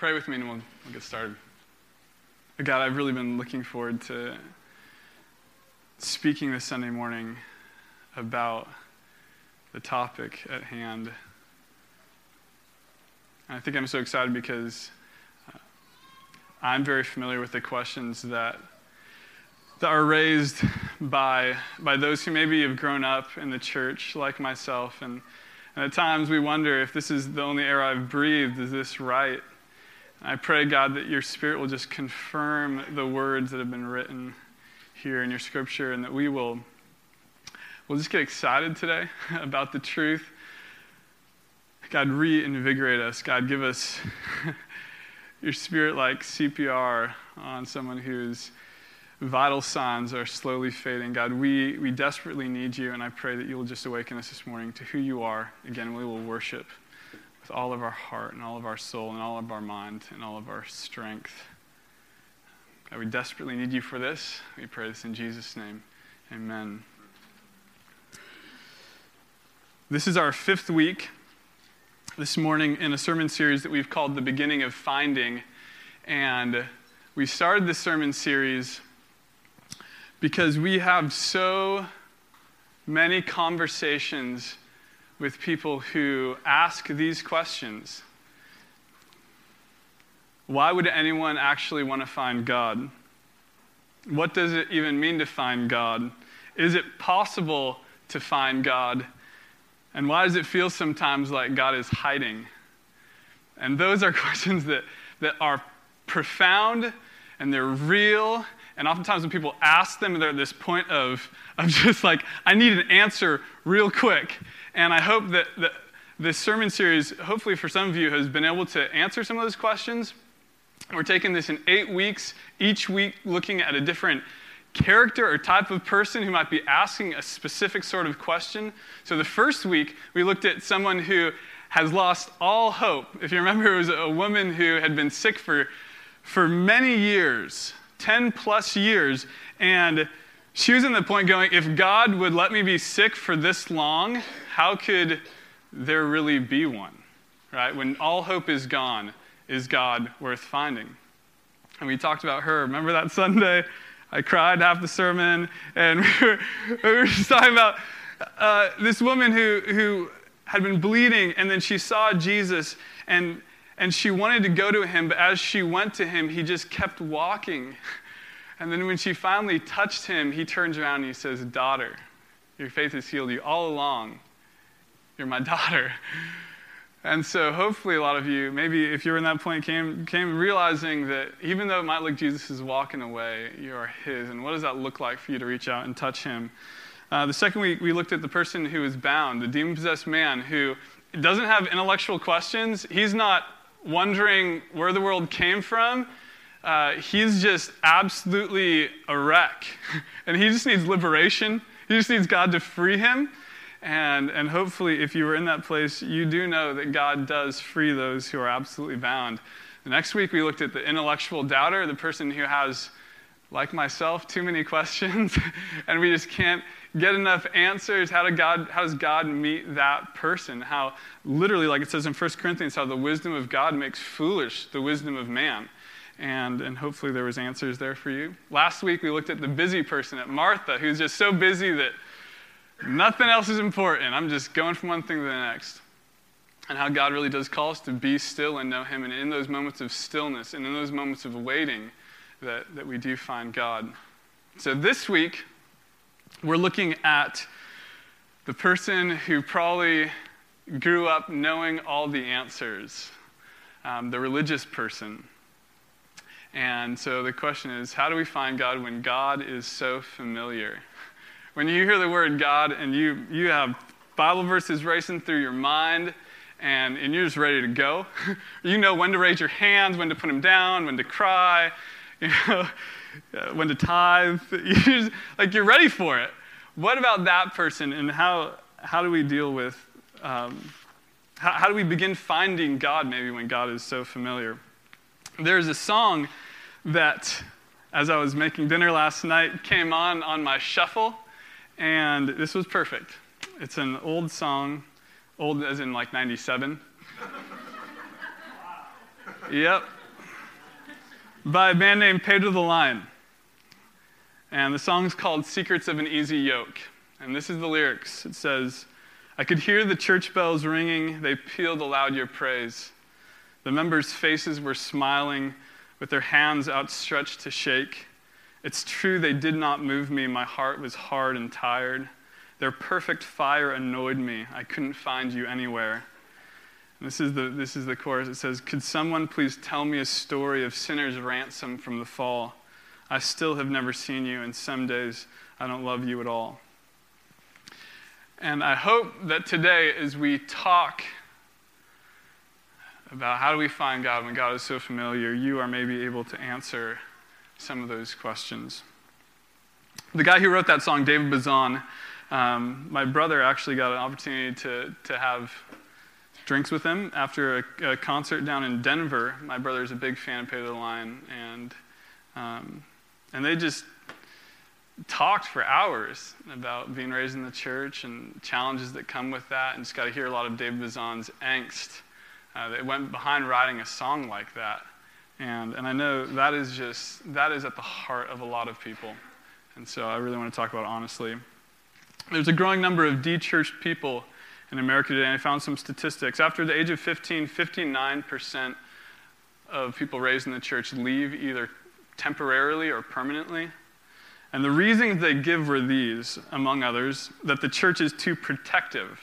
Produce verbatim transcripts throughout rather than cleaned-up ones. Pray with me and we'll, we'll get started. God, I've really been looking forward to speaking this Sunday morning about the topic at hand. And I think I'm so excited because uh, I'm very familiar with the questions that that are raised by by those who maybe have grown up in the church like myself. And, and at times we wonder if this is the only air I've breathed, is this right? I pray, God, that your Spirit will just confirm the words that have been written here in your Scripture, and that we will we'll just get excited today about the truth. God, reinvigorate us. God, give us your Spirit like C P R on someone whose vital signs are slowly fading. God, we, we desperately need you, and I pray that you will just awaken us this morning to who you are. Again, we will worship with all of our heart and all of our soul and all of our mind and all of our strength. God, we desperately need you for this. We pray this in Jesus' name. Amen. This is our fifth week this morning in a sermon series that we've called The Beginning of Finding. And we started this sermon series because we have so many conversations with people who ask these questions. Why would anyone actually want to find God? What does it even mean to find God? Is it possible to find God? And why does it feel sometimes like God is hiding? And those are questions that, that are profound, and they're real, and oftentimes when people ask them, they're at this point of, of just like, I need an answer real quick. And I hope that, that this sermon series, hopefully for some of you, has been able to answer some of those questions. We're taking this in eight weeks, each week looking at a different character or type of person who might be asking a specific sort of question. So the first week, we looked at someone who has lost all hope. If you remember, it was a woman who had been sick for, for many years, ten plus years, and she was in the point going, if God would let me be sick for this long, how could there really be one, right? When all hope is gone, is God worth finding? And we talked about her. Remember that Sunday? I cried half the sermon, and we were, we were just talking about uh, this woman who, who had been bleeding, and then she saw Jesus, and And she wanted to go to him, but as she went to him, he just kept walking. And then when she finally touched him, he turns around and he says, "Daughter, your faith has healed you all along. You're my daughter." And so hopefully a lot of you, maybe if you were in that point, came, came realizing that even though it might look Jesus is walking away, you are his. And what does that look like for you to reach out and touch him? Uh, the second week, we looked at the person who is bound, the demon-possessed man who doesn't have intellectual questions. He's not wondering where the world came from. Uh, he's just absolutely a wreck. And he just needs liberation. He just needs God to free him. And, and hopefully, if you were in that place, you do know that God does free those who are absolutely bound. The next week, we looked at the intellectual doubter, the person who has, like myself, too many questions, and we just can't get enough answers. How did God, how does God meet that person? How literally, like it says in First Corinthians, how the wisdom of God makes foolish the wisdom of man. And, and hopefully there was answers there for you. Last week we looked at the busy person, at Martha, who's just so busy that nothing else is important. I'm just going from one thing to the next. And how God really does call us to be still and know him. And in those moments of stillness and in those moments of waiting, That, that we do find God. So this week, we're looking at the person who probably grew up knowing all the answers, um, the religious person. And so the question is, how do we find God when God is so familiar? When you hear the word God and you, you have Bible verses racing through your mind, and, and you're just ready to go. You know when to raise your hands, when to put them down, when to cry, you know, when to tithe, you're just, like you're ready for it. What about that person, and how how do we deal with, um, how, how do we begin finding God maybe when God is so familiar? There's a song that, as I was making dinner last night, came on on my shuffle, and this was perfect. It's an old song, old as in like ninety-seven. Yep. By a band named Pedro the Lion. And the song's called Secrets of an Easy Yoke. And this is the lyrics. It says, I could hear the church bells ringing. They pealed aloud your praise. The members' faces were smiling with their hands outstretched to shake. It's true they did not move me. My heart was hard and tired. Their perfect fire annoyed me. I couldn't find you anywhere. And this is the this is the chorus. It says, could someone please tell me a story of sinners ransomed from the fall? I still have never seen you, and some days I don't love you at all. And I hope that today, as we talk about how do we find God when God is so familiar, you are maybe able to answer some of those questions. The guy who wrote that song, David Bazan, um, my brother actually got an opportunity to, to have drinks with him after a, a concert down in Denver. My brother's a big fan of Pay the Lion, and um, and they just talked for hours about being raised in the church and challenges that come with that, and just got to hear a lot of David Bazan's angst uh, that went behind writing a song like that. And and I know that is just, that is at the heart of a lot of people. And so I really want to talk about it honestly. There's a growing number of de-churched people in America today, and I found some statistics. After the age of fifteen, fifty-nine percent of people raised in the church leave either temporarily or permanently. And the reasons they give were these, among others, that the church is too protective.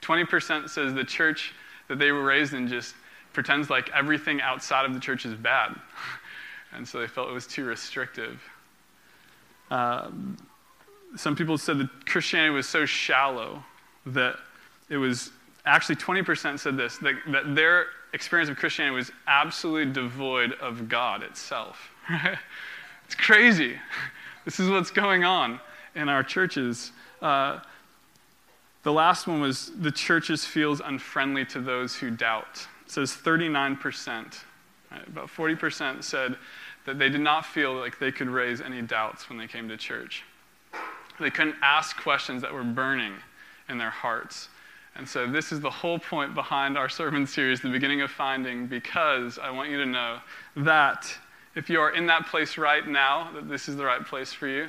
twenty percent says the church that they were raised in just pretends like everything outside of the church is bad. And so they felt it was too restrictive. Uh, some people said that Christianity was so shallow that it was, actually twenty percent said this, that, that their experience of Christianity was absolutely devoid of God itself. It's crazy. This is what's going on in our churches. Uh, the last one was the churches feels unfriendly to those who doubt. Says thirty-nine percent, right? About forty percent said that they did not feel like they could raise any doubts when they came to church. They couldn't ask questions that were burning in their hearts. And so this is the whole point behind our sermon series, The Beginning of Finding, because I want you to know that if you are in that place right now, that this is the right place for you.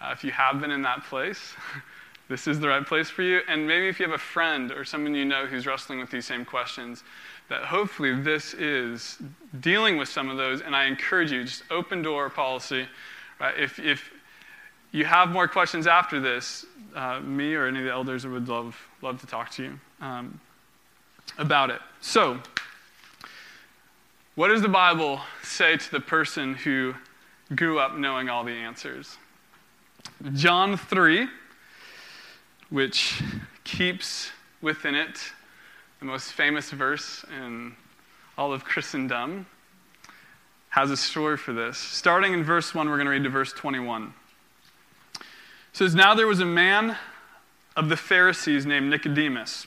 Uh, if you have been in that place, this is the right place for you. And maybe if you have a friend or someone you know who's wrestling with these same questions, that hopefully this is dealing with some of those, and I encourage you, just open door policy. Right? If if you have more questions after this, uh, me or any of the elders would love love to talk to you um, about it. So, what does the Bible say to the person who grew up knowing all the answers? John three, which keeps within it the most famous verse in all of Christendom, has a story for this. Starting in verse one, we're going to read to verse twenty-one. It says, now there was a man of the Pharisees named Nicodemus,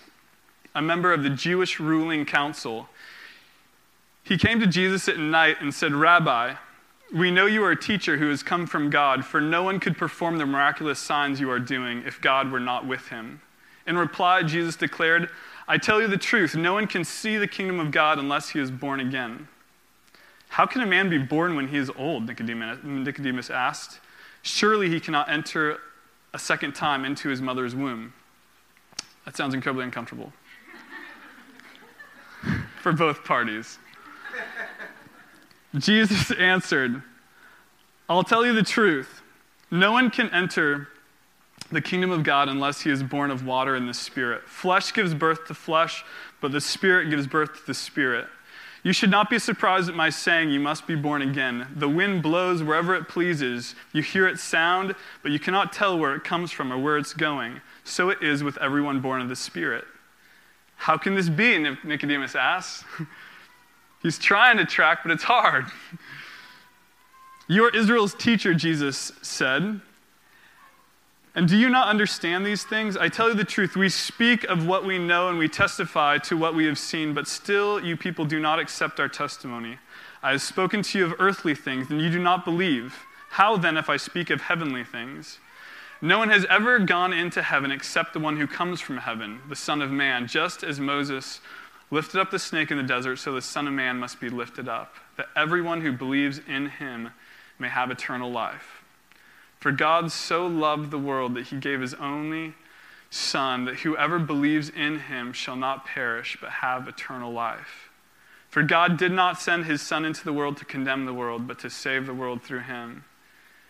a member of the Jewish ruling council. He came to Jesus at night and said, Rabbi, we know you are a teacher who has come from God, for no one could perform the miraculous signs you are doing if God were not with him. In reply, Jesus declared, I tell you the truth, no one can see the kingdom of God unless he is born again. How can a man be born when he is old? Nicodemus asked. Surely he cannot enter a second time into his mother's womb. That sounds incredibly uncomfortable for both parties. Jesus answered, I'll tell you the truth. No one can enter the kingdom of God unless he is born of water and the Spirit. Flesh gives birth to flesh, but the Spirit gives birth to the Spirit. You should not be surprised at my saying you must be born again. The wind blows wherever it pleases. You hear its sound, but you cannot tell where it comes from or where it's going. So it is with everyone born of the Spirit. How can this be? Nicodemus asks. He's trying to track, but it's hard. You are Israel's teacher, Jesus said. And do you not understand these things? I tell you the truth, we speak of what we know and we testify to what we have seen, but still you people do not accept our testimony. I have spoken to you of earthly things, and you do not believe. How then if I speak of heavenly things? No one has ever gone into heaven except the one who comes from heaven, the Son of Man, just as Moses lifted up the snake in the desert, so the Son of Man must be lifted up, that everyone who believes in him may have eternal life. For God so loved the world that he gave his only Son, that whoever believes in him shall not perish, but have eternal life. For God did not send his Son into the world to condemn the world, but to save the world through him.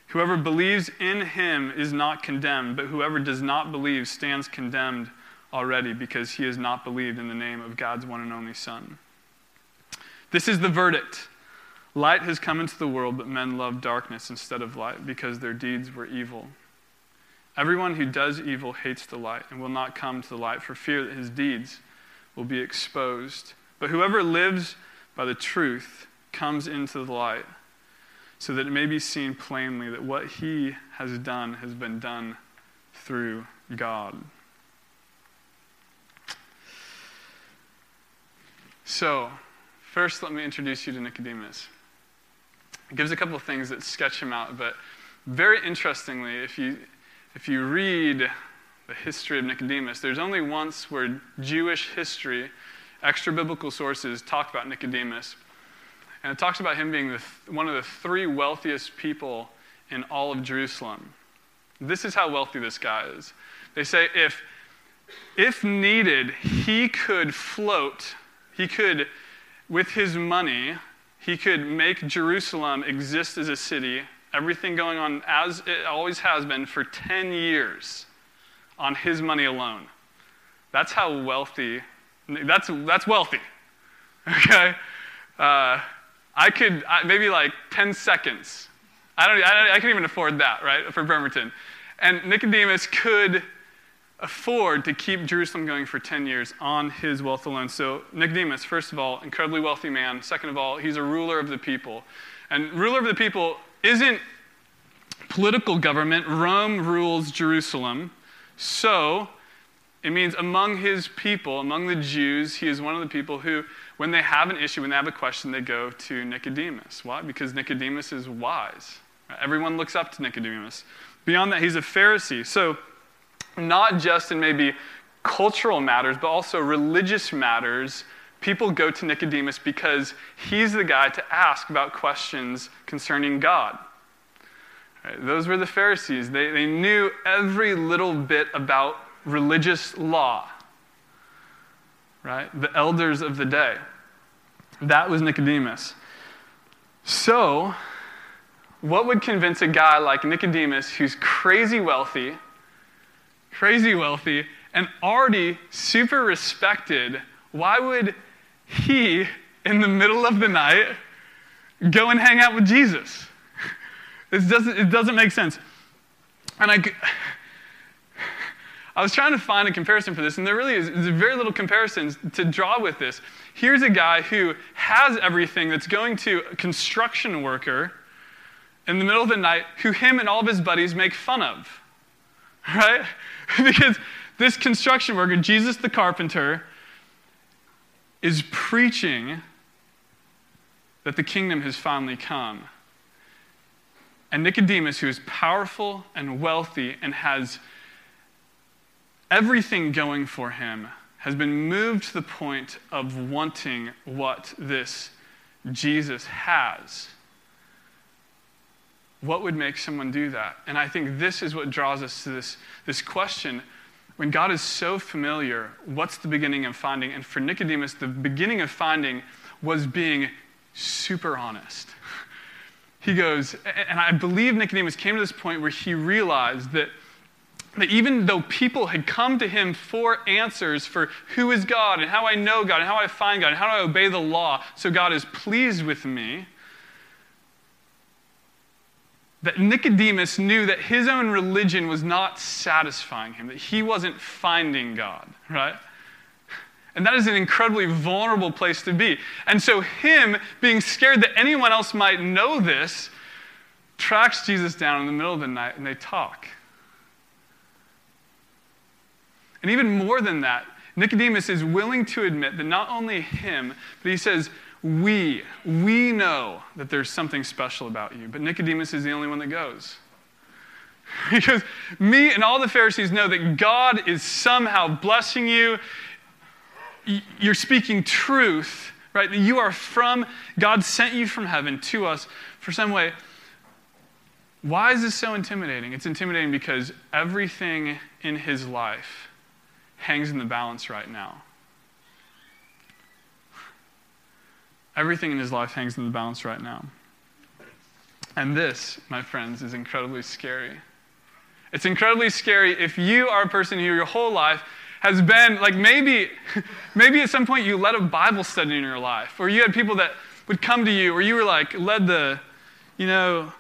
Whoever believes in him is not condemned, but whoever does not believe stands condemned already, because he has not believed in the name of God's one and only Son. This is the verdict. Light has come into the world, but men love darkness instead of light, because their deeds were evil. Everyone who does evil hates the light and will not come to the light for fear that his deeds will be exposed. But whoever lives by the truth comes into the light, so that it may be seen plainly that what he has done has been done through God. So, first let me introduce you to Nicodemus. It gives a couple of things that sketch him out, but very interestingly, if you If you read the history of Nicodemus, there's only once where Jewish history, extra-biblical sources, talk about Nicodemus. And it talks about him being the th- one of the three wealthiest people in all of Jerusalem. This is how wealthy this guy is. They say if, if needed, he could float, he could, with his money, he could make Jerusalem exist as a city. Everything going on, as it always has been, for ten years on his money alone. That's how wealthy, that's that's wealthy, okay? Uh, I could, I, maybe like ten seconds. I don't, I, I can't even afford that, right, for Bremerton. And Nicodemus could afford to keep Jerusalem going for ten years on his wealth alone. So Nicodemus, first of all, incredibly wealthy man. Second of all, he's a ruler of the people. And ruler of the people isn't political government. Rome rules Jerusalem. So it means among his people, among the Jews, he is one of the people who, when they have an issue, when they have a question, they go to Nicodemus. Why? Because Nicodemus is wise. Everyone looks up to Nicodemus. Beyond that, he's a Pharisee. So not just in maybe cultural matters, but also religious matters, people go to Nicodemus because he's the guy to ask about questions concerning God. Right, those were the Pharisees. They, they knew every little bit about religious law, right? The elders of the day. That was Nicodemus. So, what would convince a guy like Nicodemus, who's crazy wealthy, crazy wealthy, and already super respected, why would he, in the middle of the night, go and hang out with Jesus? It doesn't, it doesn't make sense. And I, I was trying to find a comparison for this, and there really is very little comparisons to draw with this. Here's a guy who has everything that's going to a construction worker in the middle of the night, who him and all of his buddies make fun of, right? Because this construction worker, Jesus the carpenter, is preaching that the kingdom has finally come. And Nicodemus, who is powerful and wealthy and has everything going for him, has been moved to the point of wanting what this Jesus has. What would make someone do that? And I think this is what draws us to this, this question. When God is so familiar, what's the beginning of finding? And for Nicodemus, the beginning of finding was being super honest. He goes, and I believe Nicodemus came to this point where he realized that, that even though people had come to him for answers for who is God and how I know God and how I find God and how do I obey the law so God is pleased with me, that Nicodemus knew that his own religion was not satisfying him, that he wasn't finding God, right? And that is an incredibly vulnerable place to be. And so him being scared that anyone else might know this tracks Jesus down in the middle of the night, and they talk. And even more than that, Nicodemus is willing to admit that not only him, but he says, We, we know that there's something special about you, but Nicodemus is the only one that goes. Because me and all the Pharisees know that God is somehow blessing you you're speaking truth, right? That you are from, God sent you from heaven to us for some way. Why is this so intimidating? It's intimidating because everything in his life hangs in the balance right now. Everything in his life hangs in the balance right now. And this, my friends, is incredibly scary. It's incredibly scary if you are a person who your whole life has been, like maybe, maybe at some point you led a Bible study in your life, or you had people that would come to you, or you were like, led the, you know,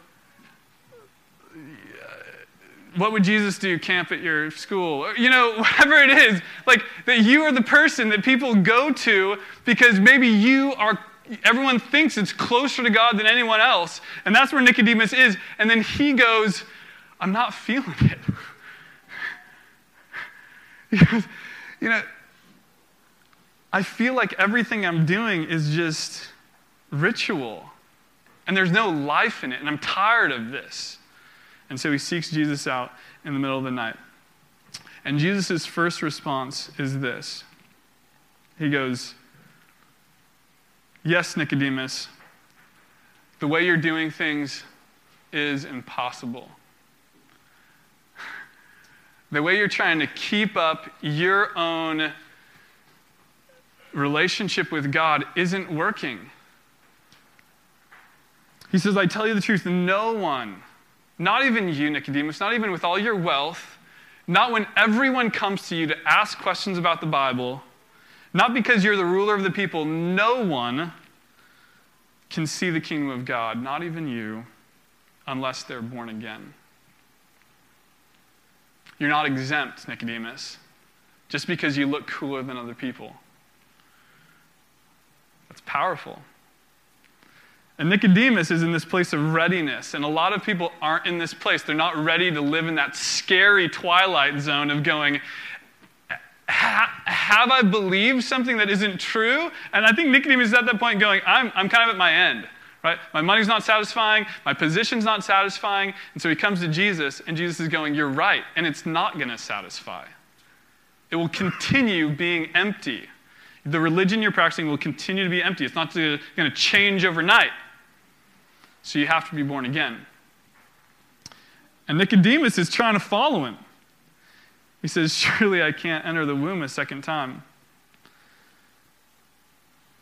what would Jesus do camp at your school? Or, you know, whatever it is, like that you are the person that people go to because maybe you are, everyone thinks it's closer to God than anyone else. And that's where Nicodemus is. And then he goes, I'm not feeling it. Because, you know, I feel like everything I'm doing is just ritual. And there's no life in it. And I'm tired of this. And so he seeks Jesus out in the middle of the night. And Jesus' first response is this. He goes, yes, Nicodemus, the way you're doing things is impossible. The way you're trying to keep up your own relationship with God isn't working. He says, I tell you the truth, no one, not even you, Nicodemus, not even with all your wealth, not when everyone comes to you to ask questions about the Bible, not because you're the ruler of the people, no one can see the kingdom of God, not even you, unless they're born again. You're not exempt, Nicodemus, just because you look cooler than other people. That's powerful. And Nicodemus is in this place of readiness. And a lot of people aren't in this place. They're not ready to live in that scary twilight zone of going, have I believed something that isn't true? And I think Nicodemus is at that point going, I'm, I'm kind of at my end. Right? My money's not satisfying. My position's not satisfying. And so he comes to Jesus, and Jesus is going, you're right. And it's not going to satisfy. It will continue being empty. The religion you're practicing will continue to be empty. It's not going to change overnight. So you have to be born again. And Nicodemus is trying to follow him. He says, surely I can't enter the womb a second time.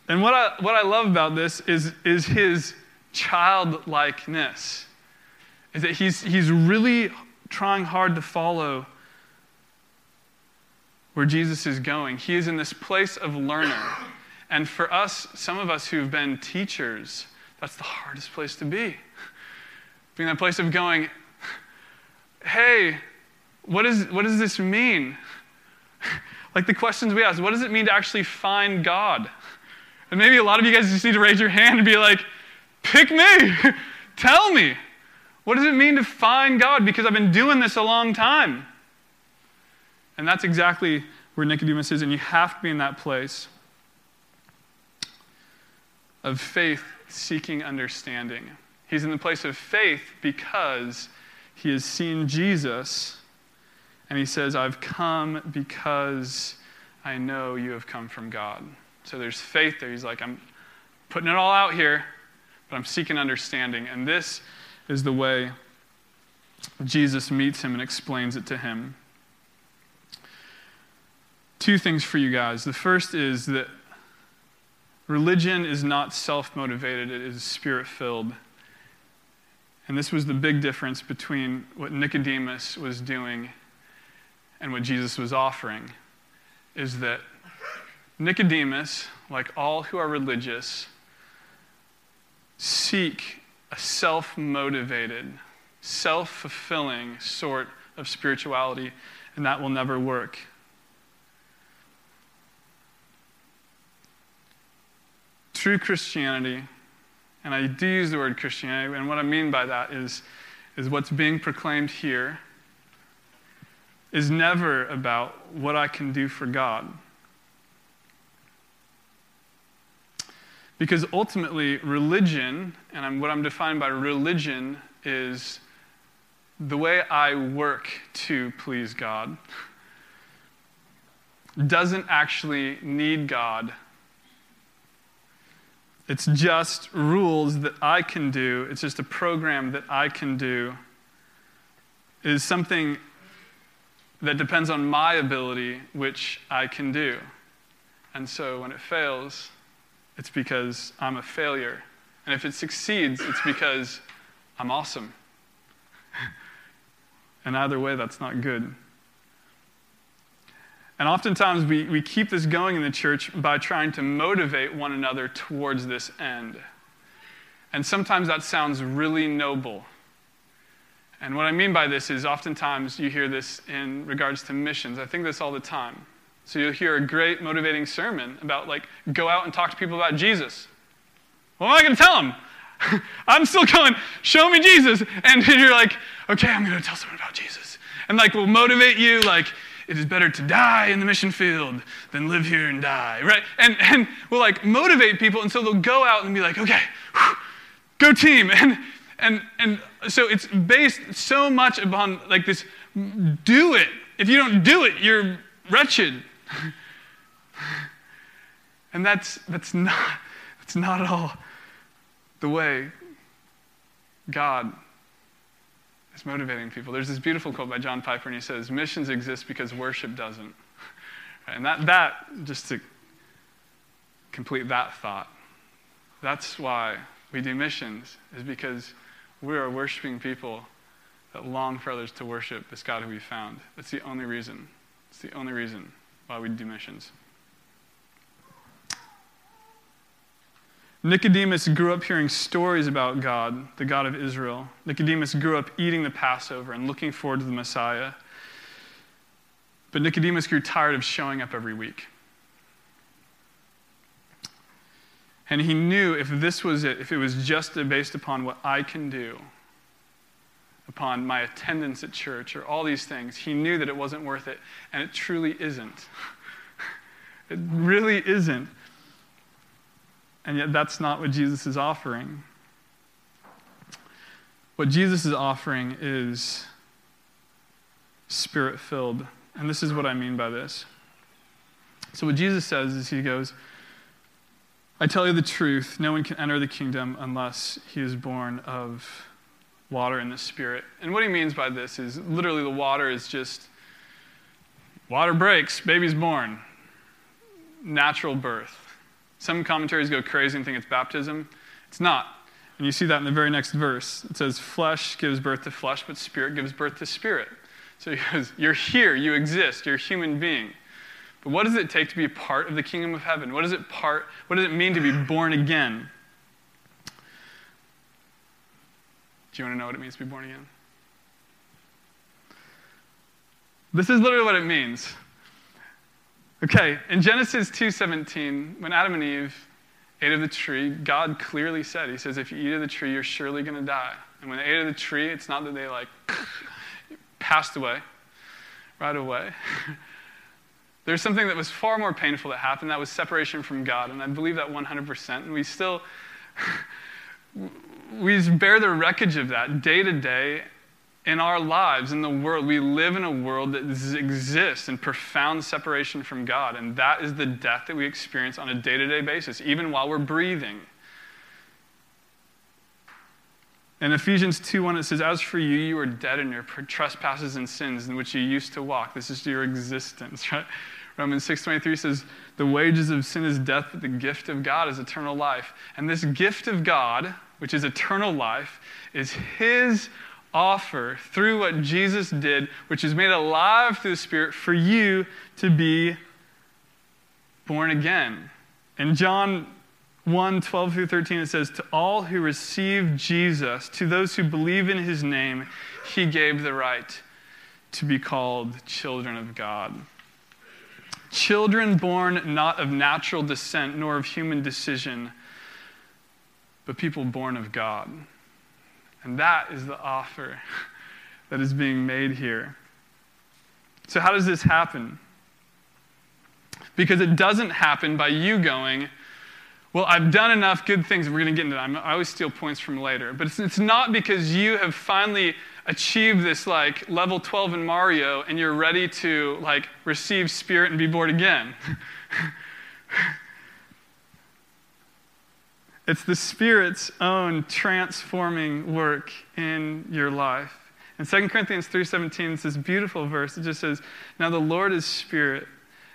And what I, what I love about this is, is his childlikeness. Is that he's, he's really trying hard to follow where Jesus is going. He is in this place of learner. And for us, some of us who've been teachers, that's the hardest place to be. Being that place of going, hey, what is, what does this mean? Like the questions we ask, what does it mean to actually find God? And maybe a lot of you guys just need to raise your hand and be like, pick me, tell me. What does it mean to find God? Because I've been doing this a long time. And that's exactly where Nicodemus is, and you have to be in that place of faith seeking understanding. He's in the place of faith because he has seen Jesus, and he says, I've come because I know you have come from God. So there's faith there. He's like, I'm putting it all out here, but I'm seeking understanding. And this is the way Jesus meets him and explains it to him. Two things for you guys. The first is that religion is not self-motivated. It is spirit-filled. And this was the big difference between what Nicodemus was doing and what Jesus was offering, is that Nicodemus, like all who are religious, seek a self-motivated, self-fulfilling sort of spirituality, and that will never work. True Christianity, and I do use the word Christianity, and what I mean by that is, is what's being proclaimed here is never about what I can do for God. Because ultimately, religion, and I'm, what I'm defined by religion, is the way I work to please God. doesn't actually need God. It's just rules that I can do. It's just a program that I can do. It is something that depends on my ability, which I can do. And so when it fails, it's because I'm a failure. And if it succeeds, it's because I'm awesome. And either way, that's not good. And oftentimes we, we keep this going in the church by trying to motivate one another towards this end. And sometimes that sounds really noble. And what I mean by this is oftentimes you hear this in regards to missions. I think this all the time. So you'll hear a great motivating sermon about, like, go out and talk to people about Jesus. What am I going to tell them? I'm still going, show me Jesus. And you're like, okay, I'm going to tell someone about Jesus. And, like, we'll motivate you, like, it is better to die in the mission field than live here and die, right? And and we'll, like, motivate people, and so they'll go out and be like, okay, whew, go team. And and and so it's based so much upon, like, this do it. If you don't do it, you're wretched. And that's that's not that's not at all the way God is motivating people. There's this beautiful quote by John Piper, and he says, missions exist because worship doesn't. And that, that, just to complete that thought, that's why we do missions, is because we are worshiping people that long for others to worship this God who we found. That's the only reason. It's the only reason why we do missions. Nicodemus grew up hearing stories about God, the God of Israel. Nicodemus grew up eating the Passover and looking forward to the Messiah. But Nicodemus grew tired of showing up every week. And he knew if this was it, if it was just based upon what I can do, upon my attendance at church or all these things, he knew that it wasn't worth it, and it truly isn't. It really isn't. And yet that's not what Jesus is offering. What Jesus is offering is spirit-filled. And this is what I mean by this. So what Jesus says is, he goes, I tell you the truth, no one can enter the kingdom unless he is born of water and the Spirit. And what he means by this is literally the water is just, water breaks, baby's born. Natural birth. Some commentaries go crazy and think it's baptism. It's not. And you see that in the very next verse. It says, flesh gives birth to flesh, but spirit gives birth to spirit. So he goes, you're here, you exist, you're a human being. But what does it take to be a part of the kingdom of heaven? What does it part, what does it mean to be born again? Do you want to know what it means to be born again? This is literally what it means. Okay, in Genesis two seventeen, when Adam and Eve ate of the tree, God clearly said, he says, if you eat of the tree, you're surely going to die. And when they ate of the tree, it's not that they, like, passed away right away. There's something that was far more painful that happened. That was separation from God, and I believe that one hundred percent. And we still, we bear the wreckage of that day to day. In our lives, in the world, we live in a world that exists in profound separation from God, and that is the death that we experience on a day-to-day basis, even while we're breathing. In Ephesians two one, it says, as for you, you are dead in your trespasses and sins in which you used to walk. This is your existence, right? Romans six twenty-three says, the wages of sin is death, but the gift of God is eternal life. And this gift of God, which is eternal life, is his offer through what Jesus did, which is made alive through the Spirit for you to be born again. In John one twelve through thirteen, it says, to all who receive Jesus, to those who believe in his name, he gave the right to be called children of God. Children born not of natural descent nor of human decision, but people born of God. And that is the offer that is being made here. So how does this happen? Because it doesn't happen by you going, well, I've done enough good things. We're going to get into that. I'm, I always steal points from later. But it's, it's not because you have finally achieved this, like, level twelve in Mario, and you're ready to, like, receive spirit and be born again. It's the Spirit's own transforming work in your life. In Second Corinthians three seventeen, it's this beautiful verse. It just says, now the Lord is Spirit,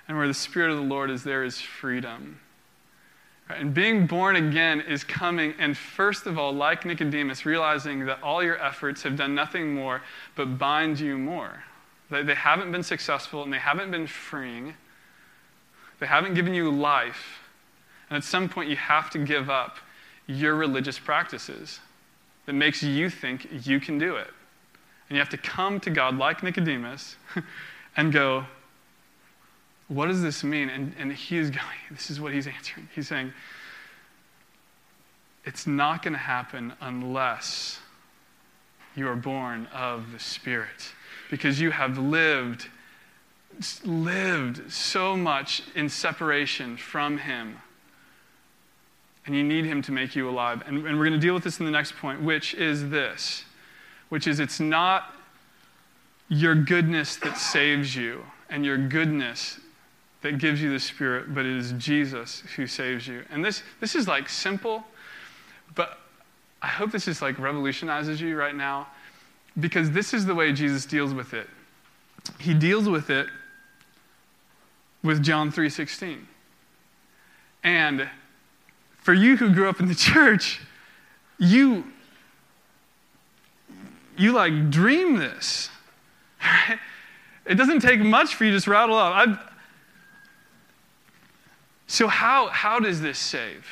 and where the Spirit of the Lord is, there is freedom. Right? And being born again is coming, and first of all, like Nicodemus, realizing that all your efforts have done nothing more but bind you more. That they haven't been successful, and they haven't been freeing. They haven't given you life. And at some point, you have to give up your religious practices that makes you think you can do it. And you have to come to God like Nicodemus and go, what does this mean? And, and he is going, this is what he's answering. He's saying, it's not going to happen unless you are born of the Spirit. Because you have lived, lived so much in separation from Him. And you need Him to make you alive. And, and we're going to deal with this in the next point, which is this. Which is, it's not your goodness that saves you and your goodness that gives you the Spirit, but it is Jesus who saves you. And this this is like simple, but I hope this just like revolutionizes you right now, because this is the way Jesus deals with it. He deals with it with John three sixteen. And for you who grew up in the church, you you like dream this. Right? It doesn't take much for you to just rattle off. I've... So how how does this save?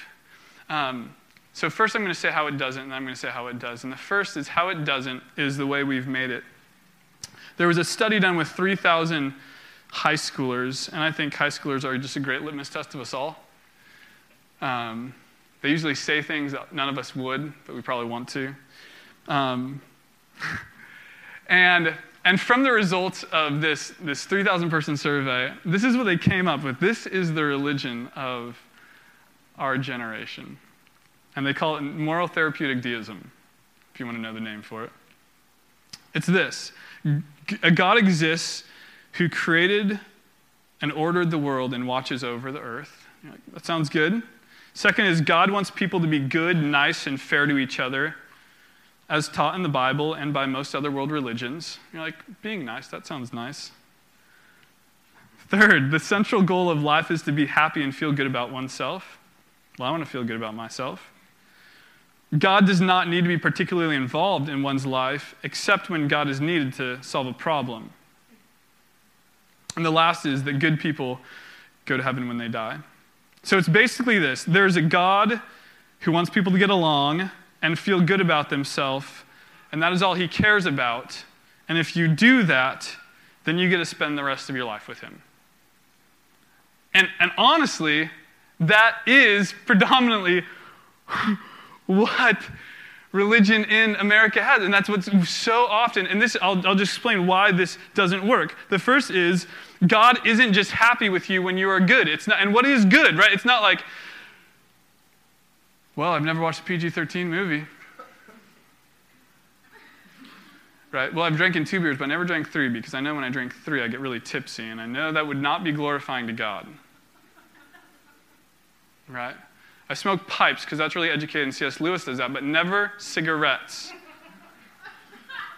Um, so first I'm going to say how it doesn't, and I'm going to say how it does. And the first is how it doesn't is the way we've made it. There was a study done with three thousand high schoolers, and I think high schoolers are just a great litmus test of us all. Um, they usually say things that none of us would, but we probably want to. Um, and... And from the results of this, this three thousand person survey, this is what they came up with. This is the religion of our generation. And they call it moral therapeutic deism, if you want to know the name for it. It's this. A God exists who created and ordered the world and watches over the earth. You're like, that sounds good. Second is, God wants people to be good, nice, and fair to each other, as taught in the Bible and by most other world religions. You're like, being nice, that sounds nice. Third, the central goal of life is to be happy and feel good about oneself. Well, I want to feel good about myself. God does not need to be particularly involved in one's life, except when God is needed to solve a problem. And the last is that good people go to heaven when they die. So it's basically this. There's a God who wants people to get along and feel good about themselves, and that is all He cares about. And if you do that, then you get to spend the rest of your life with Him. And, and honestly, that is predominantly what religion in America has, and that's what's so often, and this I'll, I'll just explain why this doesn't work. The first is, God isn't just happy with you when you are good. It's not, and what is good, right? It's not like, well, I've never watched a P G thirteen movie. Right? Well, I've drinking two beers, but I never drank three, because I know when I drink three, I get really tipsy, and I know that would not be glorifying to God. Right? I smoke pipes, because that's really educated, and C S Lewis does that, but never cigarettes,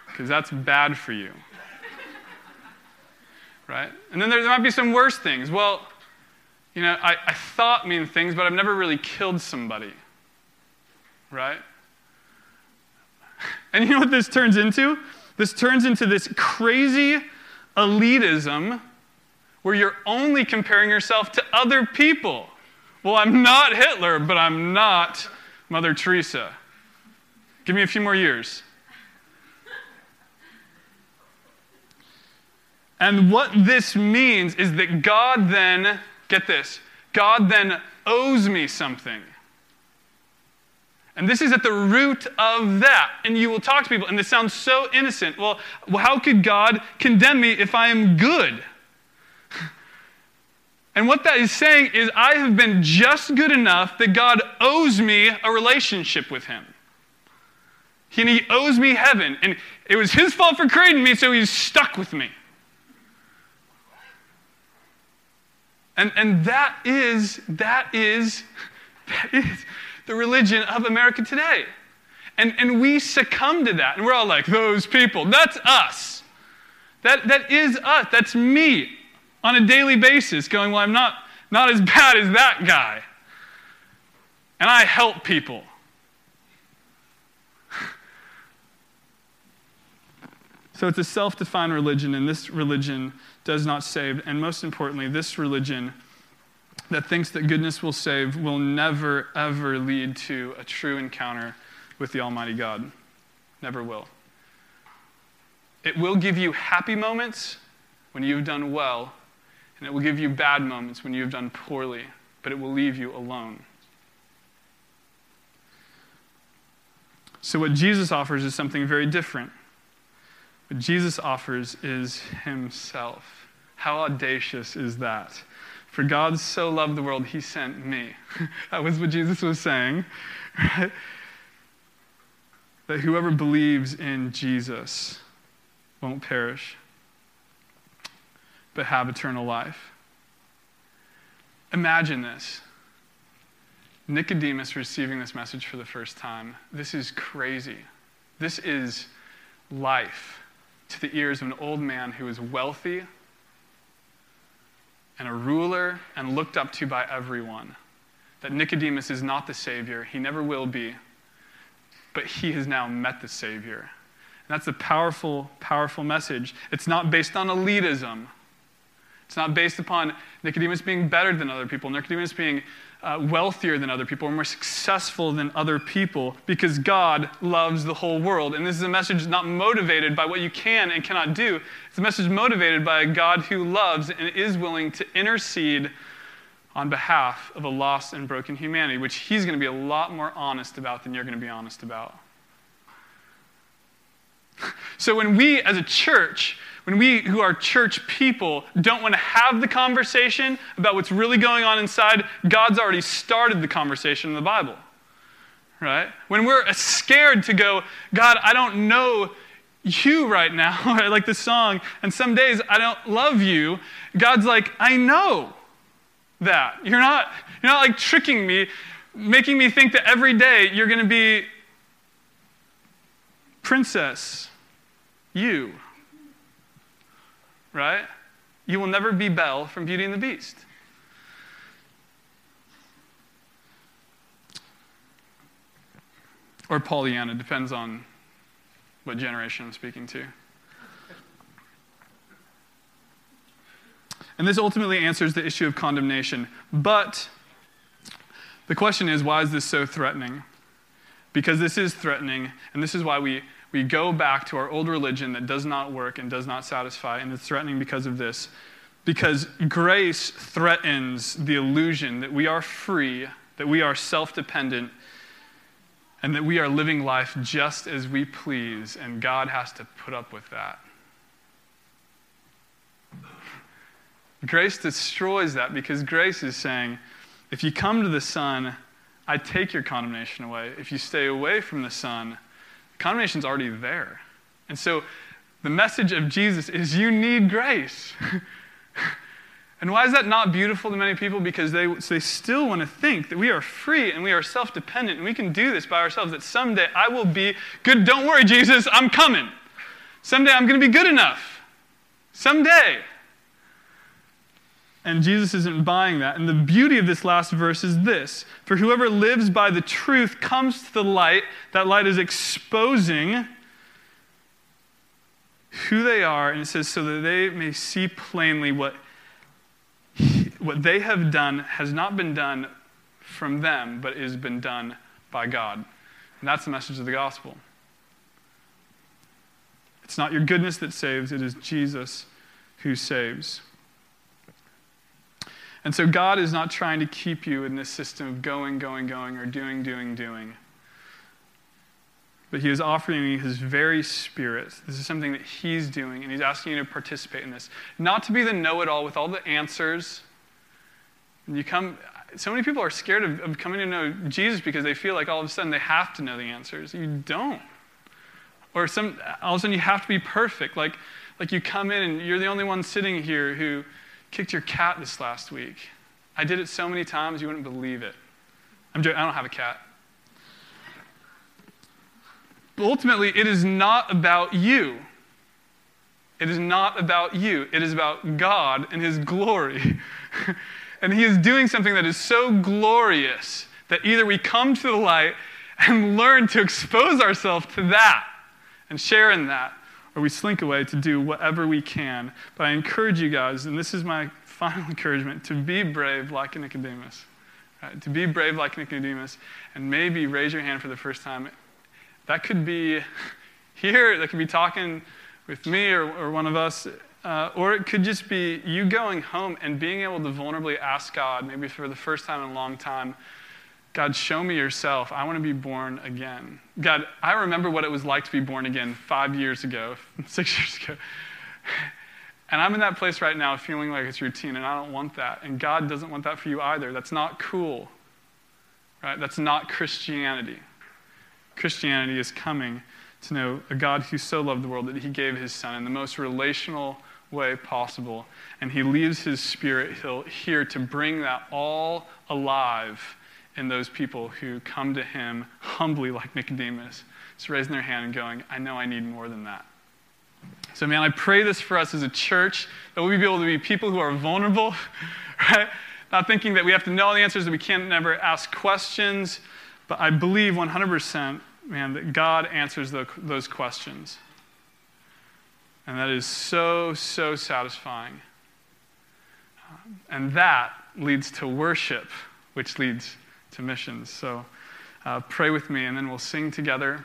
because that's bad for you. Right? And then there, there might be some worse things. Well, you know, I, I thought mean things, but I've never really killed somebody. Right? And you know what this turns into? This turns into this crazy elitism where you're only comparing yourself to other people. Well, I'm not Hitler, but I'm not Mother Teresa. Give me a few more years. And what this means is that God then, get this, God then owes me something. And this is at the root of that. And you will talk to people, and this sounds so innocent. Well, how could God condemn me if I am good? And what that is saying is I have been just good enough that God owes me a relationship with him. He, and he owes me heaven. And it was his fault for creating me, so he's stuck with me. And, and that is, that is, that is the religion of America today. And, and we succumb to that. And we're all like, those people, that's us. That, that is us. That's me on a daily basis going, well, I'm not, not as bad as that guy. And I help people. So it's a self-defined religion, and this religion does not save. And most importantly, this religion that thinks that goodness will save will never, ever lead to a true encounter with the Almighty God. Never will. It will give you happy moments when you've done well, and it will give you bad moments when you've done poorly, but it will leave you alone. So what Jesus offers is something very different. What Jesus offers is himself. How audacious is that? For God so loved the world, he sent me. That was what Jesus was saying. Right? That whoever believes in Jesus won't perish, but have eternal life. Imagine this. Nicodemus receiving this message for the first time. This is crazy. This is life to the ears of an old man who is wealthy and a ruler and looked up to by everyone. That Nicodemus is not the Savior. He never will be. But he has now met the Savior. And that's a powerful, powerful message. It's not based on elitism. It's not based upon Nicodemus being better than other people, Nicodemus being uh, wealthier than other people, or more successful than other people, because God loves the whole world. And this is a message not motivated by what you can and cannot do. It's a message motivated by a God who loves and is willing to intercede on behalf of a lost and broken humanity, which he's going to be a lot more honest about than you're going to be honest about. So when we as a church, when we who are church people don't want to have the conversation about what's really going on inside, God's already started the conversation in the Bible. Right? When we're scared to go, God, I don't know you right now, right? Like the song, and some days I don't love you, God's like, I know that. You're not, you're not like tricking me, making me think that every day you're going to be princess, you, right? You will never be Belle from Beauty and the Beast. Or Pollyanna, depends on what generation I'm speaking to. And this ultimately answers the issue of condemnation. But the question is, why is this so threatening? Because this is threatening, and this is why we, we go back to our old religion that does not work and does not satisfy, and it's threatening because of this. Because grace threatens the illusion that we are free, that we are self-dependent, and that we are living life just as we please, and God has to put up with that. Grace destroys that, because grace is saying, if you come to the Son, I take your condemnation away. If you stay away from the Son, condemnation's already there. And so the message of Jesus is you need grace. And why is that not beautiful to many people? Because they, they still want to think that we are free and we are self-dependent and we can do this by ourselves, that someday I will be good. Don't worry, Jesus, I'm coming. Someday I'm going to be good enough. Someday. And Jesus isn't buying that. And the beauty of this last verse is this. For whoever lives by the truth comes to the light. That light is exposing who they are. And it says, so that they may see plainly what, what they have done has not been done from them, but has been done by God. And that's the message of the gospel. It's not your goodness that saves. It is Jesus who saves. And so God is not trying to keep you in this system of going, going, going, or doing, doing, doing. But he is offering you his very spirit. This is something that he's doing, and he's asking you to participate in this. Not to be the know-it-all with all the answers, And you come, so many people are scared of, of coming to know Jesus because they feel like all of a sudden they have to know the answers. You don't. Or some, all of a sudden you have to be perfect. Like, like you come in and you're the only one sitting here who kicked your cat this last week. I did it so many times you wouldn't believe it. I'm joking, I don't have a cat. But ultimately, it is not about you. It is not about you. It is about God and his glory. And he is doing something that is so glorious that either we come to the light and learn to expose ourselves to that and share in that, or we slink away to do whatever we can. But I encourage you guys, and this is my final encouragement, to be brave like Nicodemus. Right? To be brave like Nicodemus, and maybe raise your hand for the first time. That could be here, that could be talking with me or, or one of us, Uh, or it could just be you going home and being able to vulnerably ask God, maybe for the first time in a long time, God, show me yourself. I want to be born again. God, I remember what it was like to be born again five years ago, six years ago. And I'm in that place right now feeling like it's routine, and I don't want that. And God doesn't want that for you either. That's not cool, right? That's not Christianity. Christianity is coming to know a God who so loved the world that he gave his son in the most relational way possible, and he leaves his spirit here to bring that all alive in those people who come to him humbly like Nicodemus, just raising their hand and going, I know I need more than that. So man, I pray this for us as a church, that we'll be able to be people who are vulnerable, right? Not thinking that we have to know all the answers, that we can't never ask questions, but I believe one hundred percent, man, that God answers the, those questions. And that is so, so satisfying. Um, and that leads to worship, which leads to missions. So uh, pray with me, and then we'll sing together.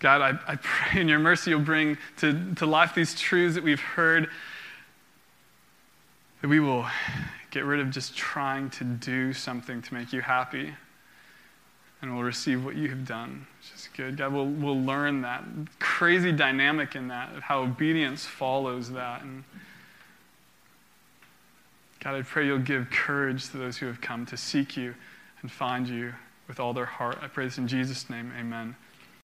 God, I, I pray in your mercy you'll bring to, to life these truths that we've heard, that we will get rid of just trying to do something to make you happy, and we'll receive what you have done, which is good. God, we'll, we'll learn that crazy dynamic in that, of how obedience follows that. And God, I pray you'll give courage to those who have come to seek you and find you with all their heart. I pray this in Jesus' name, amen.